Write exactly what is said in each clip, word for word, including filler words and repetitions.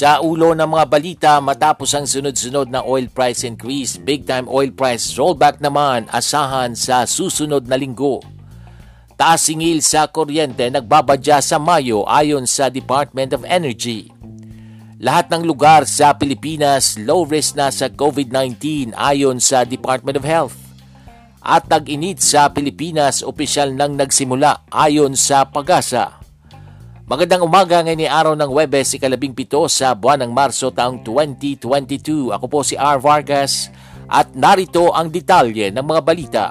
Sa ulo ng mga balita, matapos ang sunod-sunod na oil price increase, big-time oil price rollback naman asahan sa susunod na linggo. Taas singil sa kuryente nagbabadya sa Mayo ayon sa Department of Energy. Lahat ng lugar sa Pilipinas low risk na sa COVID nineteen ayon sa Department of Health. At tag-init sa Pilipinas opisyal nang nagsimula ayon sa PAGASA. Magandang umaga ngayon, araw ng Huwebes, ikalabing pito sa buwan ng Marso taong twenty twenty-two. Ako po si R. Vargas at narito ang detalye ng mga balita.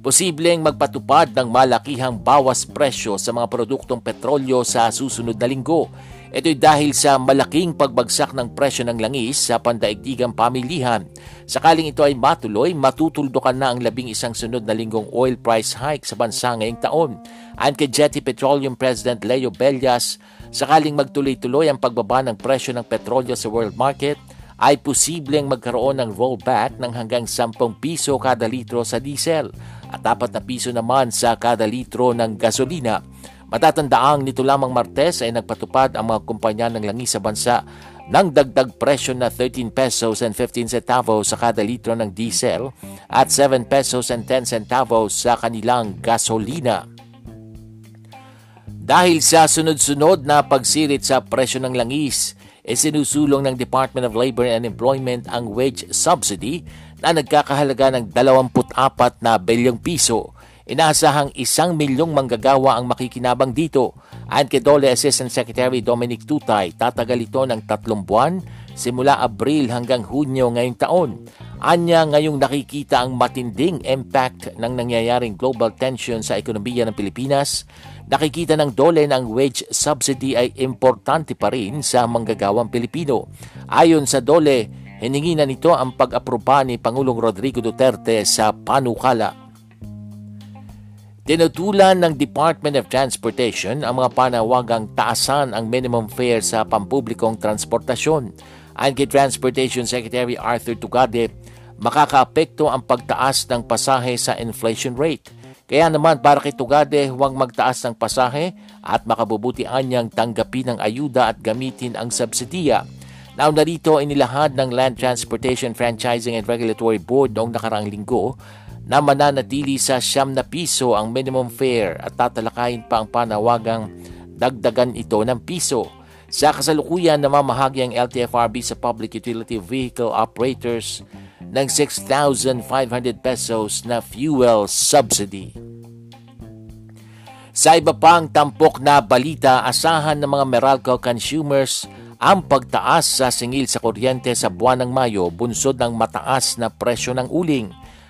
Posibleng magpatupad ng malakihang bawas presyo sa mga produktong petrolyo sa susunod na linggo. Ito'y dahil sa malaking pagbagsak ng presyo ng langis sa pandaigdigang pamilihan. Sakaling ito ay matuloy, matutuldukan na ang labing isang sunod na linggong oil price hike sa bansa ngayong taon. Ayon kay Jetty Petroleum President Leo Bellas, sakaling magtuloy-tuloy ang pagbaba ng presyo ng petrolyo sa world market, ay posibleng magkaroon ng rollback ng hanggang sampung piso kada litro sa diesel at apat na piso naman sa kada litro ng gasolina. Matatandaang nito lamang Martes ay nagpatupad ang mga kumpanya ng langis sa bansa ng dagdag presyo na thirteen pesos and fifteen centavos sa kada litro ng diesel at seven pesos and ten centavos sa kanilang gasolina. Dahil sa sunod-sunod na pagsirit sa presyo ng langis, isinusulong ng Department of Labor and Employment ang wage subsidy na nagkakahalaga ng dalawampu't apat na bilyong piso. Inaasahang isang milyong manggagawa ang makikinabang dito. Ayon kay D O L E Assistant Secretary Dominic Tutay, tatagal ito ng tatlong buwan simula Abril hanggang Hunyo ngayong taon. Anya ngayong nakikita ang matinding impact ng nangyayaring global tension sa ekonomiya ng Pilipinas. Nakikita ng D O L E na ang wage subsidy ay importante pa rin sa manggagawang Pilipino. Ayon sa D O L E, hiningi na nito ang pag-aproba ni Pangulong Rodrigo Duterte sa panukala. Tinutulan ng Department of Transportation ang mga panawagang taasan ang minimum fare sa pampublikong transportasyon. Ayon kay Transportation Secretary Arthur Tugade, makakaapekto ang pagtaas ng pasahe sa inflation rate. Kaya naman para kay Tugade, huwag magtaas ng pasahe at makabubutian niyang tanggapin ang ayuda at gamitin ang subsidiya. Nauna rito, inilahad ng Land Transportation Franchising and Regulatory Board noong nakaraang linggo na mananatili sa siyam na piso ang minimum fare at tatalakayin pa ang panawagang dagdagan ito ng piso. Sa kasalukuyan, namamahagi ang L T F R B sa Public Utility Vehicle Operators ng six thousand five hundred pesos na fuel subsidy. Sa iba pang tampok na balita, asahan ng mga Meralco consumers ang pagtaas sa singil sa kuryente sa buwan ng Mayo bunsod ng mataas na presyo ng uling.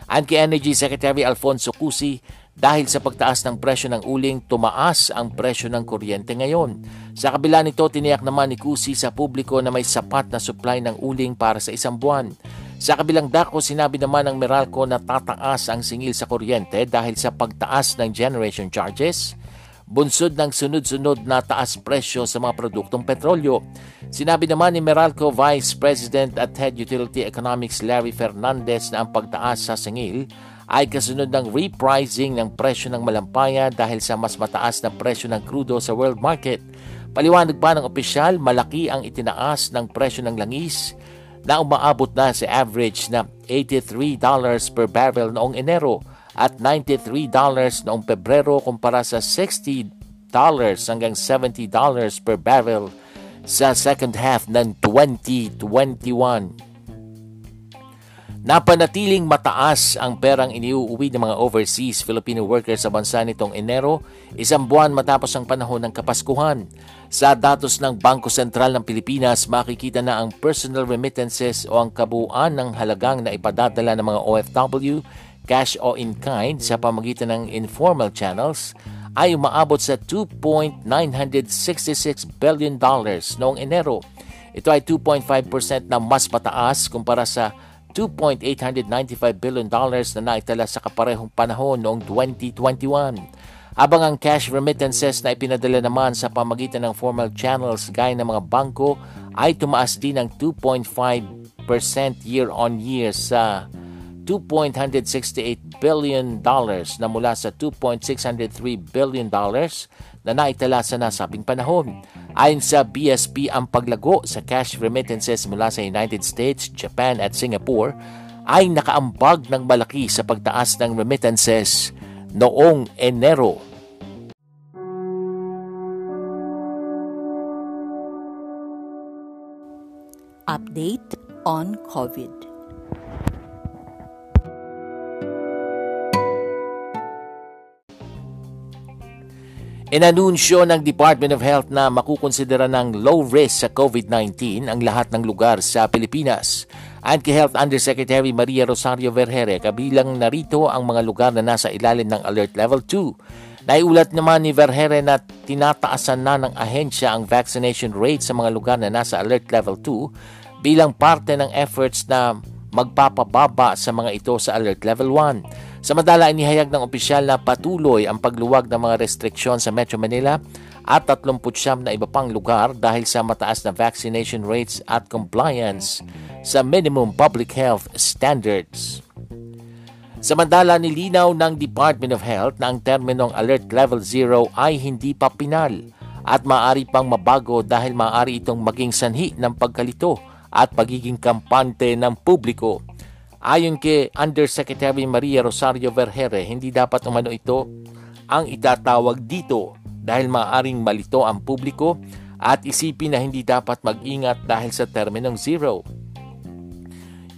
Ayon kay Energy Secretary Alfonso Cusi, dahil sa pagtaas ng presyo ng uling, tumaas ang presyo ng kuryente ngayon. Sa kabila nito, tiniyak naman ni Cusi sa publiko na may sapat na supply ng uling para sa isang buwan. Sa kabilang dako, sinabi naman ng Meralco na tataas ang singil sa kuryente dahil sa pagtaas ng generation charges, bunsod ng sunod-sunod na taas presyo sa mga produktong petrolyo. Sinabi naman ni Meralco Vice President at Head Utility Economics Larry Fernandez na ang pagtaas sa singil ay kasunod ng repricing ng presyo ng malampaya dahil sa mas mataas na presyo ng krudo sa world market. Paliwanag pa ng opisyal, malaki ang itinaas ng presyo ng langis na umaabot na sa average na eighty-three dollars per barrel noong Enero at ninety-three dollars noong Pebrero kumpara sa sixty dollars hanggang seventy dollars per barrel sa second half ng twenty twenty-one. Napanatiling mataas ang perang iniuuwi ng mga overseas Filipino workers sa bansa nitong Enero, isang buwan matapos ang panahon ng Kapaskuhan. Sa datos ng Bangko Sentral ng Pilipinas, makikita na ang personal remittances o ang kabuuan ng halagang na ipadadala ng mga O F W, cash o in-kind sa pamagitan ng informal channels ay umaabot sa two point nine six six billion dollars noong Enero. Ito ay two point five percent na mas pataas kumpara sa two point eight nine five billion dollars na naitala sa kaparehong panahon noong twenty twenty-one. Habang ang cash remittances na ipinadala naman sa pamagitan ng formal channels gaya ng mga bangko ay tumaas din ng two point five percent year-on-year sa two point one six eight billion dollars na mula sa two point six zero three billion dollars na naitala sa nasabing panahon. Ayon sa B S P, ang paglago sa cash remittances mula sa United States, Japan at Singapore ay nakaambag ng malaki sa pagtaas ng remittances noong Enero. Update on COVID. Inanunsyo ng Department of Health na makukonsidera ng low risk sa COVID nineteen ang lahat ng lugar sa Pilipinas. Ayon kay Health Undersecretary Maria Rosario Vergeire, kabilang narito ang mga lugar na nasa ilalim ng Alert Level two. Naiulat naman ni Vergeire na tinataasan na ng ahensya ang vaccination rate sa mga lugar na nasa Alert Level two bilang parte ng efforts na magpapababa sa mga ito sa Alert Level one. Samantala, inihayag ng opisyal na patuloy ang pagluwag ng mga restriksyon sa Metro Manila at thirty-nine na iba pang lugar dahil sa mataas na vaccination rates at compliance sa minimum public health standards. Samantala, nilinaw ng Department of Health na ang terminong Alert Level zero ay hindi pa pinal at maaari pang mabago dahil maaari itong maging sanhi ng pagkalito at pagiging kampante ng publiko. Ayon kay Undersecretary Maria Rosario Vergeire, hindi dapat umano ito ang itatawag dito dahil maaaring malito ang publiko at isipin na hindi dapat mag-ingat dahil sa terminong zero.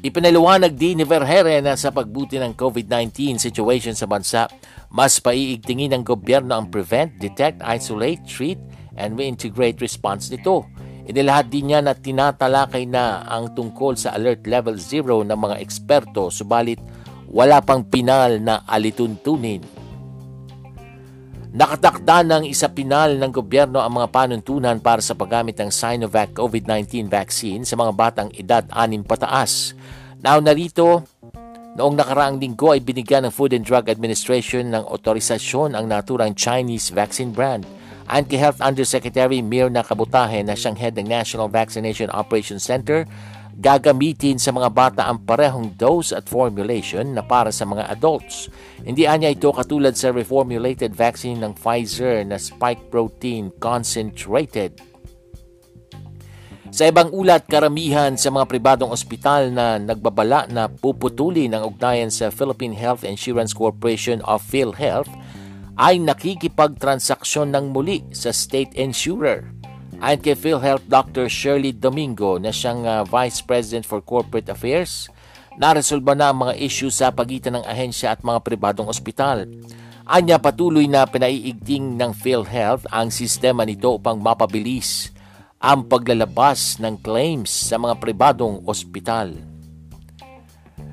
Ipinaliwanag din ni Vergeire na sa pagbuti ng COVID nineteen situation sa bansa, mas paiigtingin ng gobyerno ang prevent, detect, isolate, treat, and reintegrate response nito. Inilahad din niya na tinatalakay na ang tungkol sa Alert Level zero ng mga eksperto, subalit wala pang pinal na alituntunin. Nakatakda ng isa pinal ng gobyerno ang mga panuntunan para sa paggamit ng Sinovac COVID nineteen vaccine sa mga batang edad anim pataas. Now narito, noong nakaraang linggo ay binigyan ng Food and Drug Administration ng otorisasyon ang naturang Chinese vaccine brand. Ayon kay Health Undersecretary Myrna Cabotaje na siyang head ng National Vaccination Operations Center, gagamitin sa mga bata ang parehong dose at formulation na para sa mga adults. Hindi anya ito katulad sa reformulated vaccine ng Pfizer na spike protein concentrated. Sa ibang ulat, karamihan sa mga pribadong ospital na nagbabala na puputulin ang ugnayan sa Philippine Health Insurance Corporation of PhilHealth ay nakikipagtransaksyon ng muli sa state insurer. Ayon kay PhilHealth Doctor Shirley Domingo na siyang uh, Vice President for Corporate Affairs, naresolba na ang mga issue sa pagitan ng ahensya at mga pribadong ospital. Anya patuloy na pinaiigting ng PhilHealth ang sistema nito upang mapabilis ang paglalabas ng claims sa mga pribadong ospital.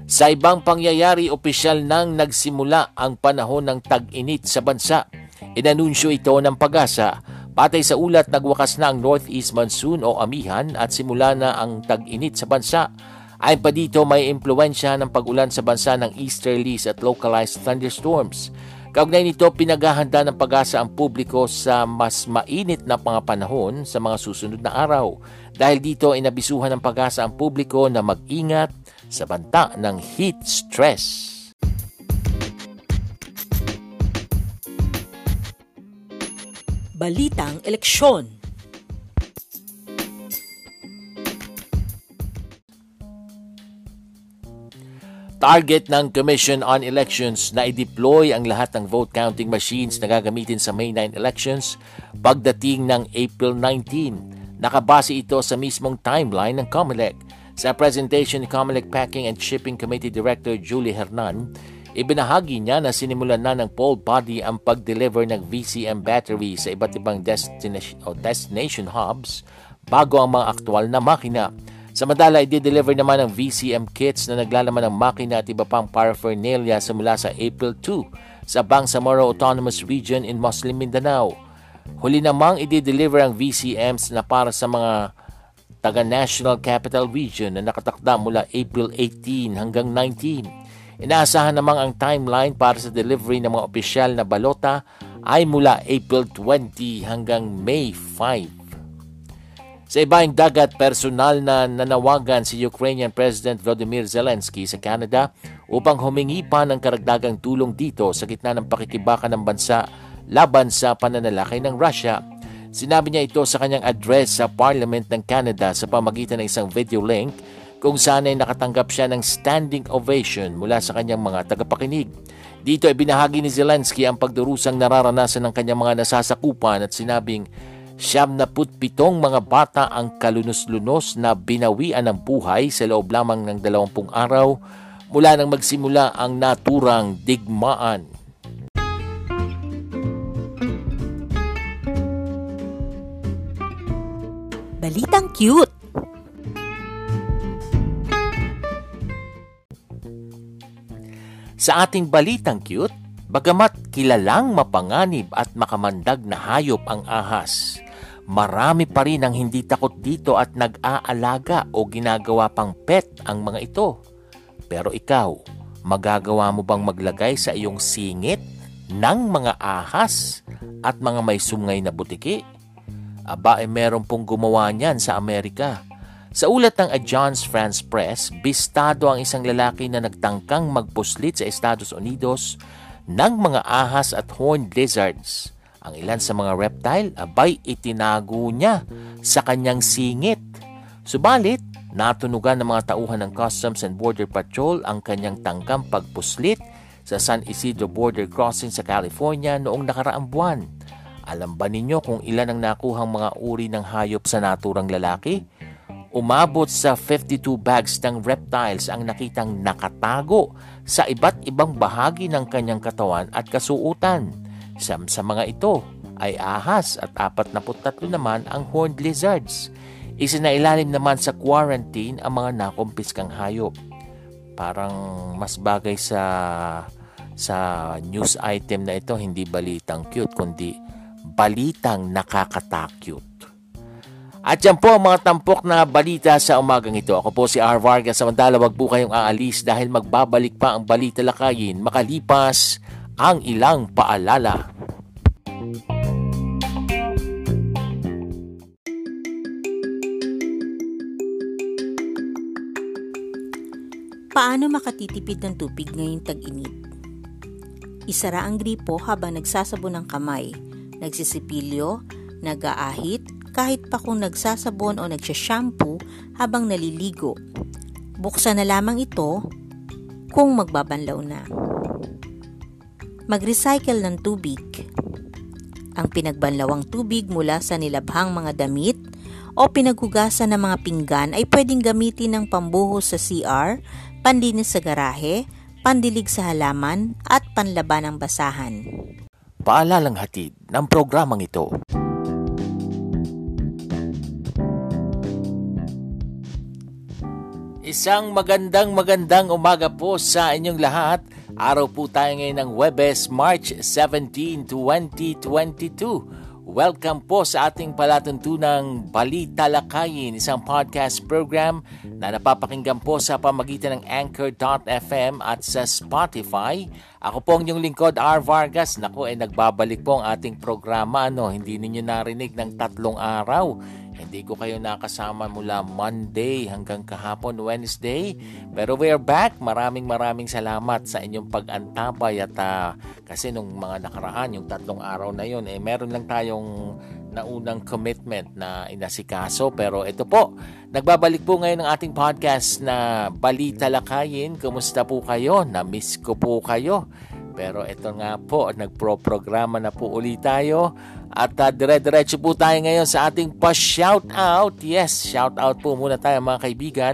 Sa ibang pangyayari, opisyal nang nagsimula ang panahon ng tag-init sa bansa. Inanunsyo ito ng PAGASA. Batay sa ulat, nagwakas na ang Northeast Monsoon o amihan at simula na ang tag-init sa bansa. Ayon pa dito, may impluensya ng pag-ulan sa bansa ng easterlies at localized thunderstorms. Kaugnay nito, pinaghahanda ng PAGASA ang publiko sa mas mainit na pangapanahon sa mga susunod na araw. Dahil dito, inabisuhan ng PAGASA ang publiko na mag-ingat sa banta ng heat stress. Balitang Eleksyon. Target ng Commission on Elections na i-deploy ang lahat ng vote counting machines na gagamitin sa May ninth elections pagdating ng April nineteenth. Nakabase ito sa mismong timeline ng COMELEC. Sa presentation ni COMELEC Packing and Shipping Committee Director Julie Hernan, ibinahagi niya na sinimulan na ng poll body ang pag-deliver ng V C M battery sa iba't ibang destination, o destination hubs bago ang mga aktual na makina. Samantala, i-deliver naman ang V C M kits na naglalaman ng makina at iba pang paraphernalia simula sa April second. sa Bangsamoro Autonomous Region in Muslim Mindanao. Huli namang i-deliver ang V C Ms na para sa mga taga-National Capital Region na nakatakda mula April eighteenth hanggang nineteenth. Inaasahan namang ang timeline para sa delivery ng mga opisyal na balota ay mula April twentieth hanggang May fifth. Sa ibang dagat, personal na nanawagan si Ukrainian President Volodymyr Zelensky sa Canada upang humingi pa ng karagdagang tulong dito sa gitna ng pakikibakan ng bansa laban sa pananalakay ng Russia. Sinabi niya ito sa kanyang address sa Parliament ng Canada sa pamagitan ng isang video link kung saan ay nakatanggap siya ng standing ovation mula sa kanyang mga tagapakinig. Dito ay binahagi ni Zelensky ang pagdurusang nararanasan ng kanyang mga nasasakupan at sinabing Siyam na putpitong mga bata ang kalunos-lunos na binawian ng buhay sa loob lamang ng dalawampung araw mula nang magsimula ang naturang digmaan. Balitang cute. Sa ating balitang cute, bagamat kilalang mapanganib at makamandag na hayop ang ahas, marami pa rin ang hindi takot dito at nag-aalaga o ginagawa pang pet ang mga ito. Pero ikaw, magagawa mo bang maglagay sa iyong singit ng mga ahas at mga may sungay na butiki? Aba, eh, meron pong gumawa niyan sa Amerika. Sa ulat ng A. Johns France Press, bistado ang isang lalaki na nagtangkang magpuslit sa Estados Unidos ng mga ahas at horned lizards. Ang ilan sa mga reptile, abay itinago niya sa kanyang singit. Subalit, natunugan ng mga tauhan ng Customs and Border Patrol ang kanyang tangkang pagpuslit sa San Isidro Border Crossing sa California noong nakaraang buwan. Alam ba ninyo kung ilan ang nakuhang mga uri ng hayop sa naturang lalaki? Umabot sa fifty-two bags ng reptiles ang nakitang nakatago sa iba't ibang bahagi ng kanyang katawan at kasuutan. Sam sa mga ito ay ahas at forty-three naman ang horned lizards. Isinailalim naman sa quarantine ang mga nakumpiskang hayop. Parang mas bagay sa sa news item na ito, hindi balitang cute kundi balitang nakakatakute. At yan po mga tampok na balita sa umagang ito. Ako po si R. Vargas sa Mandala. Wag po kayong aalis dahil magbabalik pa ang Bali Talakayin makalipas ang ilang paalala. Paano makatitipid ng tubig ngayong tag-init? Isara ang gripo habang nagsasabon ng kamay, nagsisipilyo, nag-aahit, kahit pa kung nagsasabon o nagsashampoo habang naliligo. Buksan na lamang ito kung magbabanlaw na. Mag-recycle ng tubig. Ang pinagbanlawang tubig mula sa nilabhang mga damit o pinaghugasan ng mga pinggan ay pwedeng gamitin ng pambuhos sa C R, panlinis sa garahe, pandilig sa halaman at panlaba ng basahan. Paalalang hatid ng programang ito. Isang magandang magandang umaga po sa inyong lahat. Araw po tayo ngayon ng Huwebes, March seventeenth, twenty twenty-two. Welcome po sa ating palatuntunang Bali Talakayin, isang podcast program na napapakinggan po sa pamagitan ng Anchor dot F M at sa Spotify. Ako po ang inyong lingkod, R. Vargas. Naku, eh, nagbabalik po ang ating programa. Ano, hindi ninyo narinig ng tatlong araw. Hindi ko kayo nakasama mula Monday hanggang kahapon Wednesday. Pero we are back. Maraming maraming salamat sa inyong pag-antabay. At uh, kasi nung mga nakaraan, yung tatlong araw na yun, eh, meron lang tayong naunang commitment na inasikaso. Pero ito po, nagbabalik po ngayon ng ating podcast na Bali Talakayin. Kumusta po kayo? Na-miss ko po kayo. Pero ito nga po, nagpro-programa na po ulit tayo. At uh, dire-diretso po tayo ngayon sa ating pa-shoutout. Yes, shoutout po muna tayo mga kaibigan.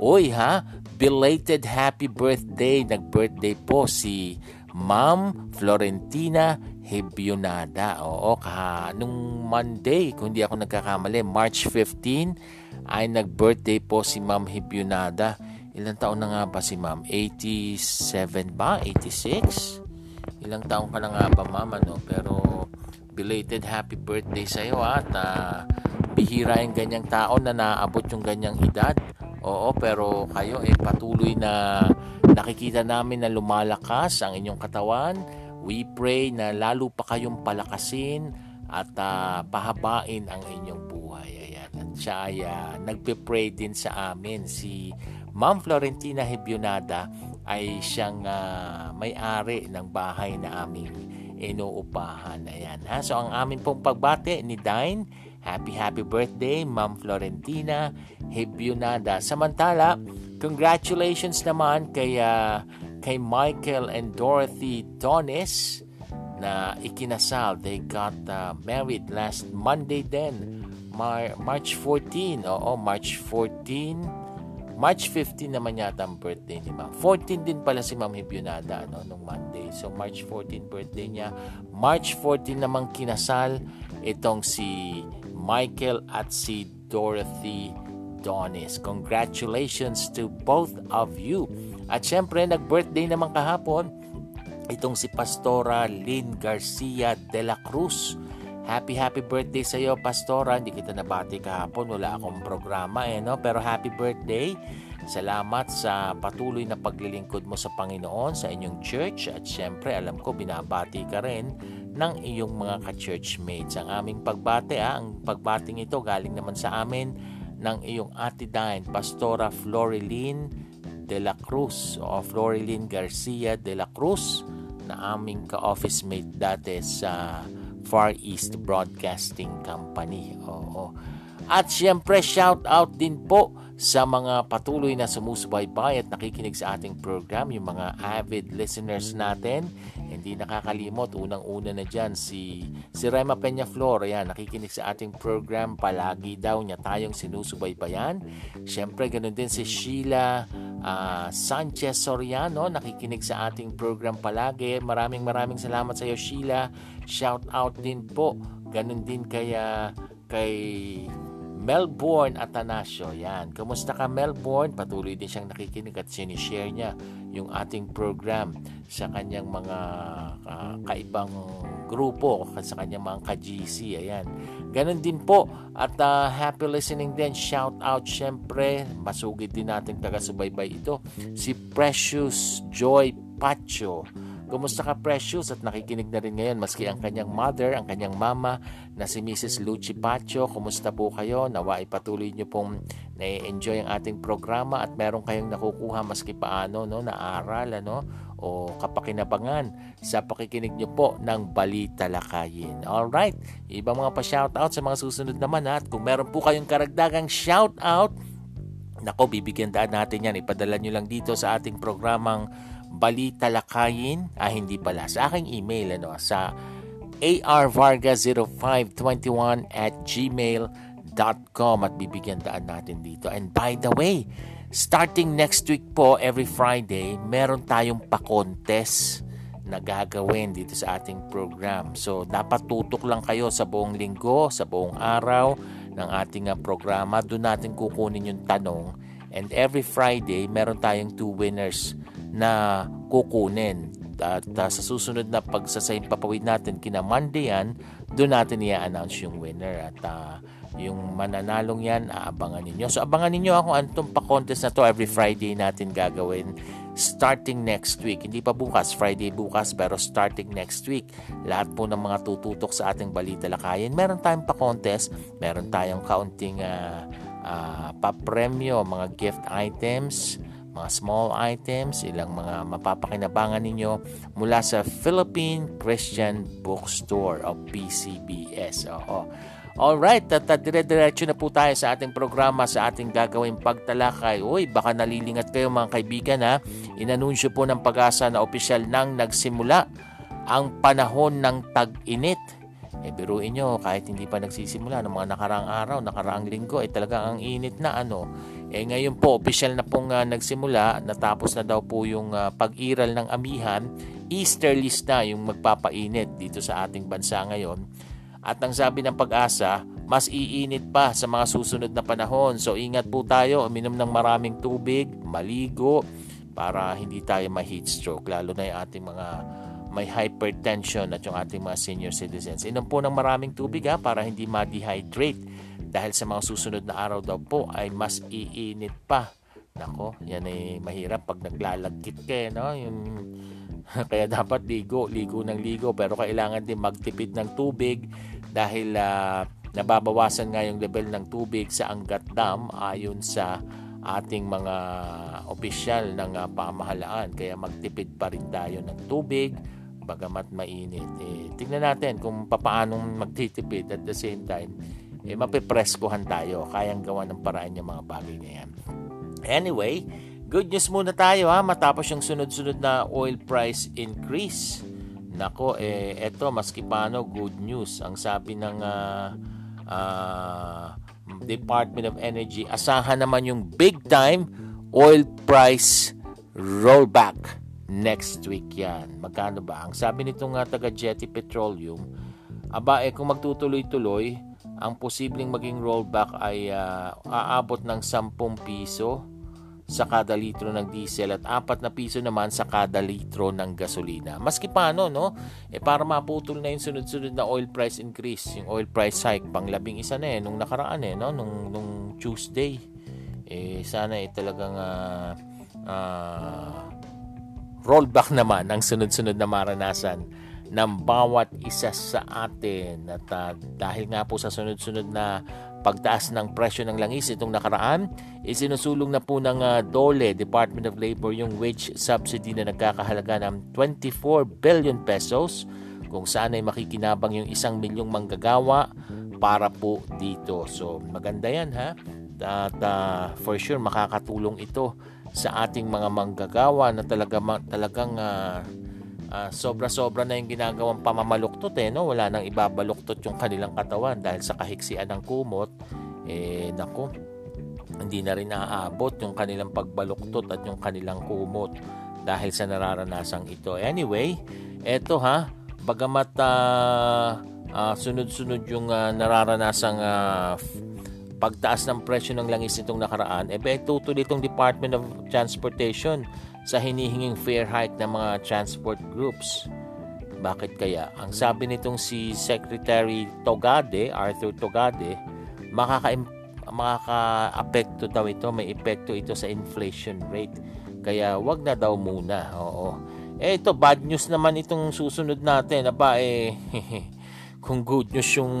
Uy ha, belated happy birthday. Nag-birthday po si Ma'am Florentina Hebionada. Oo, kaha, nung Monday, kung hindi ako nagkakamali, March fifteenth, ay nag-birthday po si Ma'am Hebionada. Ilan taon na nga ba si Ma'am? eighty-seven ba? eighty-six? Ilang taong ka na nga ba, mama, no? Pero belated happy birthday sa'yo, ha? At uh, bihira yung ganyang tao na naabot yung ganyang edad. Oo, pero kayo eh patuloy na nakikita namin na lumalakas ang inyong katawan. We pray na lalo pa kayong palakasin at uh, pahabain ang inyong buhay. Ayan. At siya ay uh, nagpe-pray din sa amin. Si Ma'am Florentina Hebionada ay siyang uh, may-ari ng bahay na aming inuupahan. Ayan, ha? So ang amin pong pagbate ni Dine, Happy, happy birthday, Ma'am Florentina Hebionada. Samantala, congratulations naman kay, uh, kay Michael and Dorothy Tones na ikinasal. They got uh, married last Monday din, Mar- March fourteenth. Oo, March fourteenth. March fifteenth naman yata ang birthday ni Ma'am. fourteen din pala si Ma'am Hebionada, no, nung Monday. So, March fourteenth birthday niya. March fourteenth naman kinasal itong si Michael at si Dorothy Donis. Congratulations to both of you. At syempre, nag-birthday naman kahapon itong si Pastora Lynn Garcia de la Cruz. Happy, happy birthday sa iyo, Pastora. Hindi kita nabati kahapon. Wala akong programa, eh, no? Pero happy birthday. Salamat sa patuloy na paglilingkod mo sa Panginoon, sa inyong church. At syempre, alam ko, binabati ka rin ng iyong mga ka-churchmates. Ang aming pagbate, ah, ang pagbating ito galing naman sa amin ng iyong Ate Dine, Pastora Florilene de la Cruz o Florilene Garcia de la Cruz na aming ka-office mate dati sa Far East Broadcasting Company. Oo. At syempre, shout out din po sa mga patuloy na sumusubaybay at nakikinig sa ating program, yung mga avid listeners natin. Hindi nakakalimot, unang-una na dyan si, si Rema Peñaflor, yan, nakikinig sa ating program, palagi daw niya tayong sinusubaybayan. Siyempre, ganun din si Sheila uh, Sanchez Soriano, nakikinig sa ating program palagi. Maraming maraming salamat sa iyo, Sheila. Shout out din po, ganun din kaya kay Melbourne Atanasio. Yan. Kumusta ka, Melbourne? Patuloy din siyang nakikinig at sinishare niya yung ating program sa kanyang mga uh, kaibang grupo, sa kanyang mga ka-G C. Ayan. Ganon din po. At uh, happy listening din. Shout out, syempre. Masugid din natin taga-subaybay ito. Si Precious Joy Pacho. Kumusta ka, Precious? At nakikinig na rin ngayon maski ang kanyang mother, ang kanyang mama na si Missus Lucy Pacho. Kumusta po kayo? Nawa ipatuloy nyo pong na-enjoy ang ating programa at meron kayong nakukuha maski paano, no, na aral, ano, o kapakinabangan sa pakikinig nyo po ng Bali Talakayin. Alright, ibang mga pa-shoutout sa mga susunod naman, ha? At kung meron po kayong karagdagang shoutout, nako, bibigyan daan natin yan. Ipadala nyo lang dito sa ating programang Bali Talakayin, ah hindi pala, sa aking email, ano, sa arvargas zero five two one at gmail dot com at bibigyan daan natin dito. And by the way, starting next week po, every Friday, meron tayong pa-contest na gagawin dito sa ating program. So, dapat tutok lang kayo sa buong linggo, sa buong araw ng ating programa. Doon natin kukunin yung tanong. And every Friday, meron tayong two winners na kukunin. At uh, sa susunod na pagsasayang papawid natin, kina Monday yan, doon natin i-announce yung winner. At uh, yung mananalong yan, aabangan ninyo. So, abangan ninyo ako antong pa-contest na to. Every Friday natin gagawin starting next week. Hindi pa bukas, Friday bukas, pero starting next week. Lahat po ng mga tututok sa ating Bali Talakayin, meron tayong pa-contest, meron tayong kaunting uh, uh, pa-premyo, mga gift items, mga small items, ilang mga mapapakinabangan ninyo mula sa Philippine Christian Bookstore o P C B S. Oo. Alright, at dire-diretso na po tayo sa ating programa, sa ating gagawin pagtalakay. Uy, baka nalilingat kayo mga kaibigan, ha. Inanunsyo po ng PAGASA na opisyal nang nagsimula ang panahon ng tag-init. Eh, biruin nyo, kahit hindi pa nagsisimula, ng mga nakaraang araw, nakaraang linggo, eh talaga ang init na, ano. Eh ngayon po, opisyal na pong uh, nagsimula, natapos na daw po yung uh, pag-iral ng amihan, easterlies na yung magpapainit dito sa ating bansa ngayon. At ang sabi ng PAGASA, mas iinit pa sa mga susunod na panahon. So ingat po tayo, uminom ng maraming tubig, maligo, para hindi tayo ma-heat stroke, lalo na yung ating mga may hypertension at yung ating mga senior citizens. Inom po ng maraming tubig ha, para hindi ma-dehydrate dahil sa mga susunod na araw daw po ay mas iinit pa. Nako, yan ay mahirap pag naglalagkit ka, no? Yung... Kaya dapat ligo, ligo ng ligo, pero kailangan din magtipid ng tubig dahil uh, nababawasan nga yung level ng tubig sa Angat Dam ayon sa ating mga opisyal ng uh, pamahalaan. Kaya magtipid pa rin tayo ng tubig bagamat mainit. Eh, tingnan natin kung paanong magtitipid at the same time, eh, mapipreskohan tayo. Kayang gawa ng paraan yung mga bagay na yan. Anyway, good news muna tayo ha, matapos yung sunod-sunod na oil price increase. Nako, eh, eto, maski paano, good news. Ang sabi ng uh, uh, Department of Energy, asahan naman yung big time oil price rollback next week yan. Magkano ba? Ang sabi nitong uh, taga Jetty Petroleum, aba, eh, kung magtutuloy-tuloy, ang posibleng maging rollback ay uh, aabot ng sampung piso sa kada litro ng diesel at apat na piso naman sa kada litro ng gasolina. Maski paano, no? Eh, para maputol na yung sunod-sunod na oil price increase, yung oil price hike, pang labing isa na eh, nung nakaraan eh, no? Nung, nung Tuesday. Eh, sana eh talagang uh, uh, rollback naman ang sunod-sunod na maranasan ng bawat isa sa atin. At uh, dahil nga po sa sunod-sunod na pagtaas ng presyo ng langis itong nakaraan, isinusulong na po ng uh, DOLE, Department of Labor, yung wage subsidy na nagkakahalaga ng twenty-four billion pesos kung saan ay makikinabang yung isang milyong manggagawa para po dito. So maganda yan ha, at uh, for sure makakatulong ito sa ating mga manggagawa na talaga, talagang uh, Uh, sobra-sobra na yung ginagawang pamamaluktot eh, no? Wala nang ibabaluktot yung kanilang katawan dahil sa kahiksian ng kumot eh, naku, hindi na rin naaabot yung kanilang pagbaluktot at yung kanilang kumot dahil sa nararanasang ito. Anyway, eto ha, bagamat uh, uh, sunod-sunod yung uh, nararanasang uh, pagtaas ng presyo ng langis nitong nakaraan, eh, tutuloy itong Department of Transportation sa hinihinging fair hike ng mga transport groups. Bakit kaya? Ang sabi nitong si Secretary Tugade, Arthur Tugade, makaka- makaka-apekto daw ito, may epekto ito sa inflation rate. Kaya wag na daw muna. Oo. Eh ito, bad news naman itong susunod natin. Aba, eh, kung good news yung,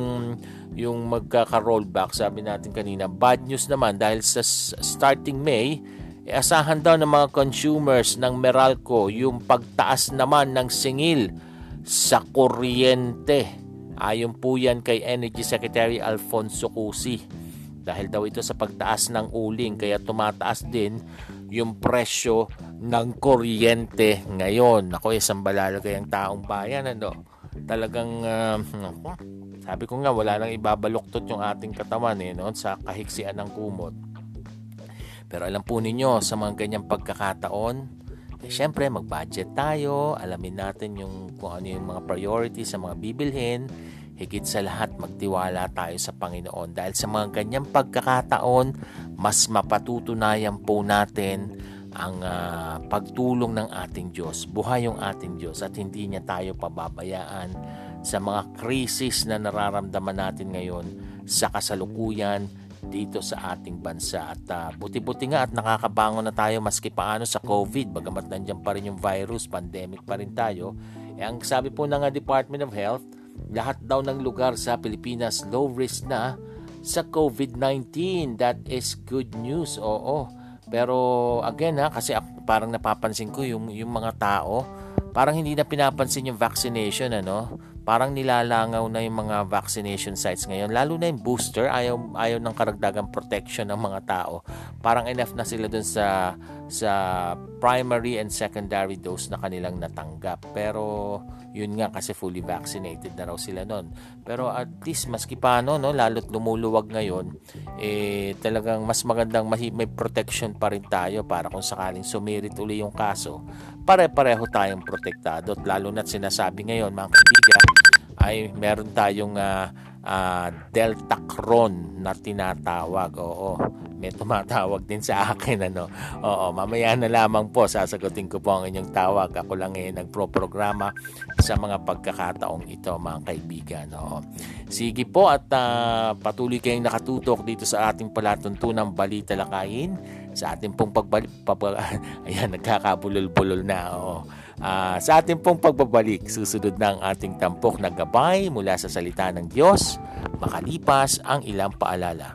yung magkaka-rollback, sabi natin kanina, bad news naman dahil sa starting May, asahan daw ng mga consumers ng Meralco yung pagtaas naman ng singil sa kuryente. Ayon po yan kay Energy Secretary Alfonso Cusi. Dahil daw ito sa pagtaas ng uling, kaya tumataas din yung presyo ng kuryente ngayon. Ako, isang balalagay ang taong bayan. Ano? Talagang, uh, sabi ko nga, wala nang ibabaluktot yung ating katawan eh, no? Sa kahiksian ng kumot. Pero alam po ninyo, sa mga ganyang pagkakataon, eh, syempre mag-budget tayo, alamin natin yung, kung ano yung mga priority sa mga bibilhin, higit sa lahat magtiwala tayo sa Panginoon. Dahil sa mga ganyang pagkakataon, mas mapatutunayan po natin ang uh, pagtulong ng ating Diyos. Buhay yung ating Diyos at hindi niya tayo pababayaan sa mga krisis na nararamdaman natin ngayon sa kasalukuyan dito sa ating bansa. At uh, buti-buti nga at nakakabangon na tayo maski paano sa COVID, bagamat nandiyan pa rin yung virus, pandemic pa rin tayo. E ang sabi po ng Department of Health, lahat daw ng lugar sa Pilipinas low risk na sa COVID nineteen. That is good news. Oo. Pero again ha, kasi parang napapansin ko yung yung mga tao, parang hindi na pinapansin yung vaccination, ano? Parang nilalangaw na yung mga vaccination sites ngayon. Lalo na yung booster, ayaw, ayaw ng karagdagang protection ng mga tao. Parang enough na sila dun sa, sa primary and secondary dose na kanilang natanggap. Pero yun nga, kasi fully vaccinated na raw sila nun. Pero at least, maski paano, no, lalo't lumuluwag ngayon, eh, talagang mas magandang may protection pa rin tayo para kung sakaling sumirit uli yung kaso, pare-pareho tayong protektado. At lalo na't sinasabi ngayon, mga kaibigan, ay meron tayong uh, uh, Delta Cron na tinatawag. Oo. may tumatawag din sa akin, ano. Oo, mamaya na lamang po sasagutin ko po ang inyong tawag. Ako lang eh nagpro-programa sa mga pagkakataong ito, mga kaibigan. Oo. Sige po, at uh, patuloy kayong nakatutok dito sa ating palatuntunang Bali Talakayin. Sa ating pong pagbalik, pabal- ayan, nagkakabulol-bulol na. Oo. Uh, sa ating pong pagbabalik, susunod na ang ating tampok na gabay mula sa salita ng Diyos makalipas ang ilang paalala.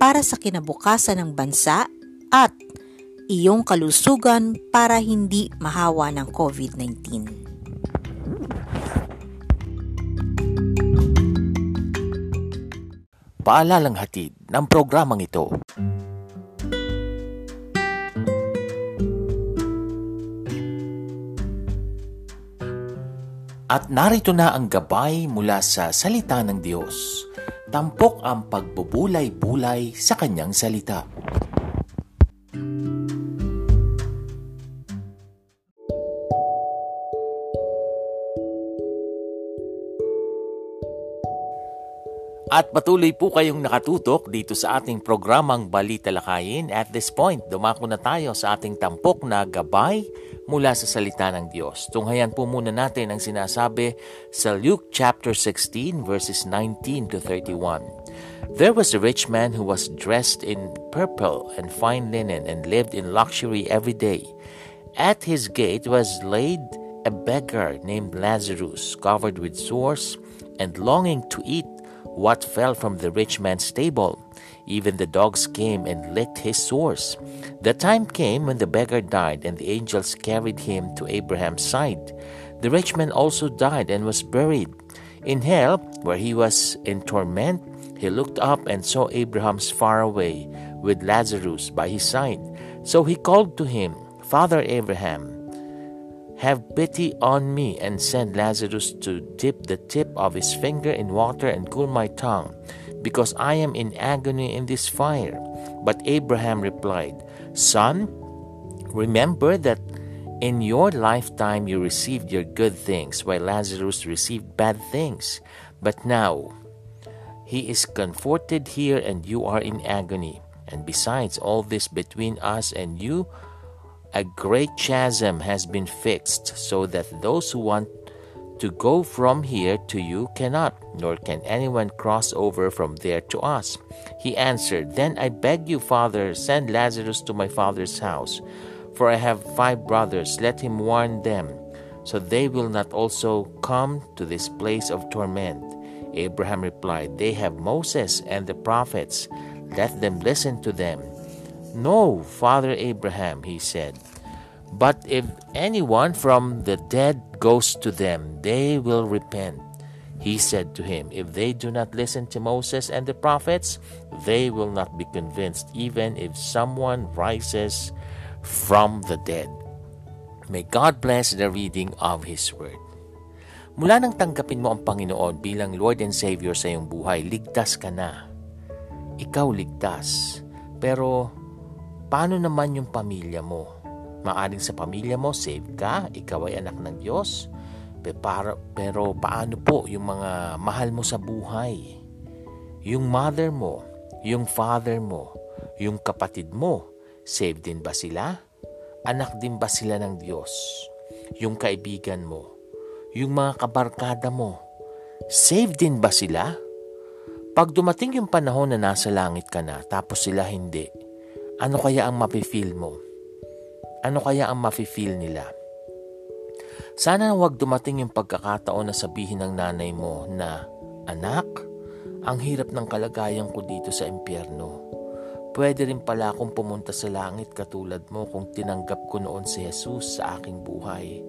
para sa kinabukasan ng bansa at iyong kalusugan para hindi mahawa ng covid nineteen. Paalalang hatid ng programang ito. At narito na ang gabay mula sa salita ng Diyos. Tampok ang pagbubulay-bulay sa kanyang salita. At patuloy po kayong nakatutok dito sa ating programang Bali Talakayin. At this point, dumako na tayo sa ating tampok na gabay mula sa salita ng Diyos. Tunghayan po muna natin ang sinasabi sa Luke chapter sixteen verses nineteen to thirty-one. There was a rich man who was dressed in purple and fine linen and lived in luxury every day. At his gate was laid a beggar named Lazarus, covered with sores and longing to eat what fell from the rich man's table. Even the dogs came and licked his sores. The time came when the beggar died, and the angels carried him to Abraham's side. The rich man also died and was buried. In hell, where he was in torment, he looked up and saw Abraham's far away, with Lazarus by his side. So he called to him, "Father Abraham, have pity on me and send Lazarus to dip the tip of his finger in water and cool my tongue, because I am in agony in this fire." But Abraham replied, "Son, remember that in your lifetime you received your good things, while Lazarus received bad things. But now he is comforted here and you are in agony. And besides all this, between us and you, a great chasm has been fixed, so that those who want to go from here to you cannot, nor can anyone cross over from there to us." He answered, "Then I beg you, Father, send Lazarus to my father's house, for I have five brothers. Let him warn them, so they will not also come to this place of torment." Abraham replied, "They have Moses and the prophets. Let them listen to them." "No, Father Abraham," he said, "but if anyone from the dead goes to them, they will repent." He said to him, "If they do not listen to Moses and the prophets, they will not be convinced, even if someone rises from the dead." May God bless the reading of His Word. Mula nang tanggapin mo ang Panginoon bilang Lord and Savior sa iyong buhay, ligtas ka na. Ikaw ligtas. Pero paano naman yung pamilya mo? Maaring sa pamilya mo, save ka, ikaw ay anak ng Diyos. Pero paano po yung mga mahal mo sa buhay? Yung mother mo, yung father mo, yung kapatid mo, save din ba sila? Anak din ba sila ng Diyos? Yung kaibigan mo, yung mga kabarkada mo, safe din ba sila? Pag dumating yung panahon na nasa langit ka na tapos sila hindi, ano kaya ang mafe-feel mo? Ano kaya ang mafe-feel nila? Sana huwag dumating yung pagkakataon na sabihin ng nanay mo na, "Anak, ang hirap ng kalagayan ko dito sa impyerno. Pwede rin pala akong pumunta sa langit katulad mo kung tinanggap ko noon si Jesus sa aking buhay.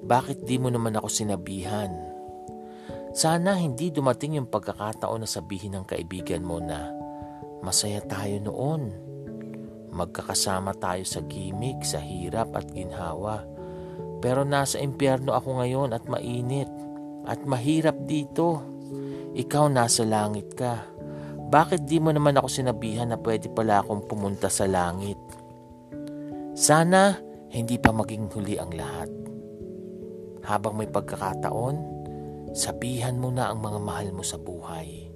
Bakit di mo naman ako sinabihan?" Sana hindi dumating yung pagkakataon na sabihin ng kaibigan mo na, "Masaya tayo noon. Magkakasama tayo sa gimik, sa hirap at ginhawa. Pero nasa impyerno ako ngayon at mainit at mahirap dito. Ikaw nasa langit ka. Bakit di mo naman ako sinabihan na pwede pala akong pumunta sa langit?" Sana hindi pa maging huli ang lahat. Habang may pagkakataon, sabihan mo na ang mga mahal mo sa buhay.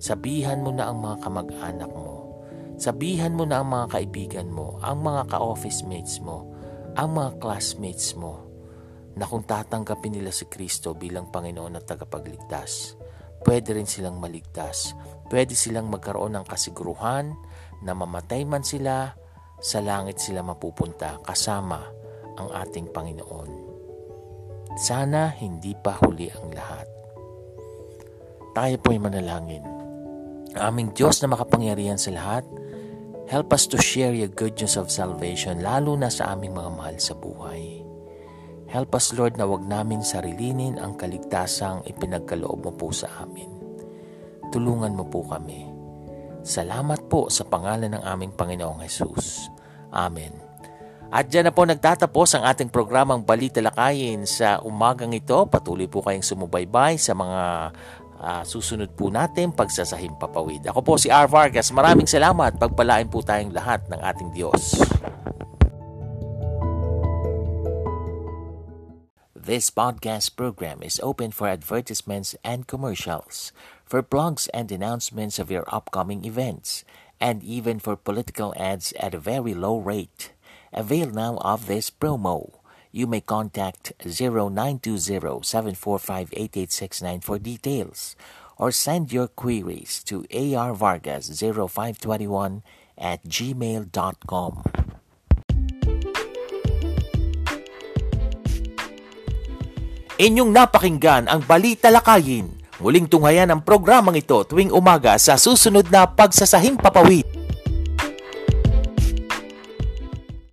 Sabihan mo na ang mga kamag-anak mo. Sabihan mo na ang mga kaibigan mo, ang mga ka-office mates mo, ang mga classmates mo, na kung tatanggapin nila si Kristo bilang Panginoon at tagapagligtas, pwede rin silang maligtas. Pwede silang magkaroon ng kasiguruhan na mamatay man sila, sa langit sila mapupunta kasama ang ating Panginoon. Sana hindi pa huli ang lahat. Tayo po'y manalangin. Aming Diyos na makapangyarihan sa lahat, help us to share your good news of salvation, lalo na sa aming mga mahal sa buhay. Help us, Lord, na huwag namin sarilinin ang kaligtasang ipinagkaloob mo po sa amin. Tulungan mo po kami. Salamat po sa pangalan ng aming Panginoong Jesus. Amen. At dyan na po nagtatapos ang ating programang Bali Talakayin sa umagang ito. Patuloy po kayong sumubaybay sa mga uh, susunod po natin pagsasahim papawid. Ako po si R. Vargas. Maraming salamat. Pagpalain po tayong lahat ng ating Diyos. This podcast program is open for advertisements and commercials, for blogs and announcements of your upcoming events, and even for political ads at a very low rate. Avail now of this promo. You may contact zero nine two zero seven four five eight eight six nine for details, or send your queries to arvargas zero five two one at gmail dot com. Inyong napakinggan ang Bali Talakayin. Muling tunghayan ang programang ito tuwing umaga sa susunod na pagsasahing papawid.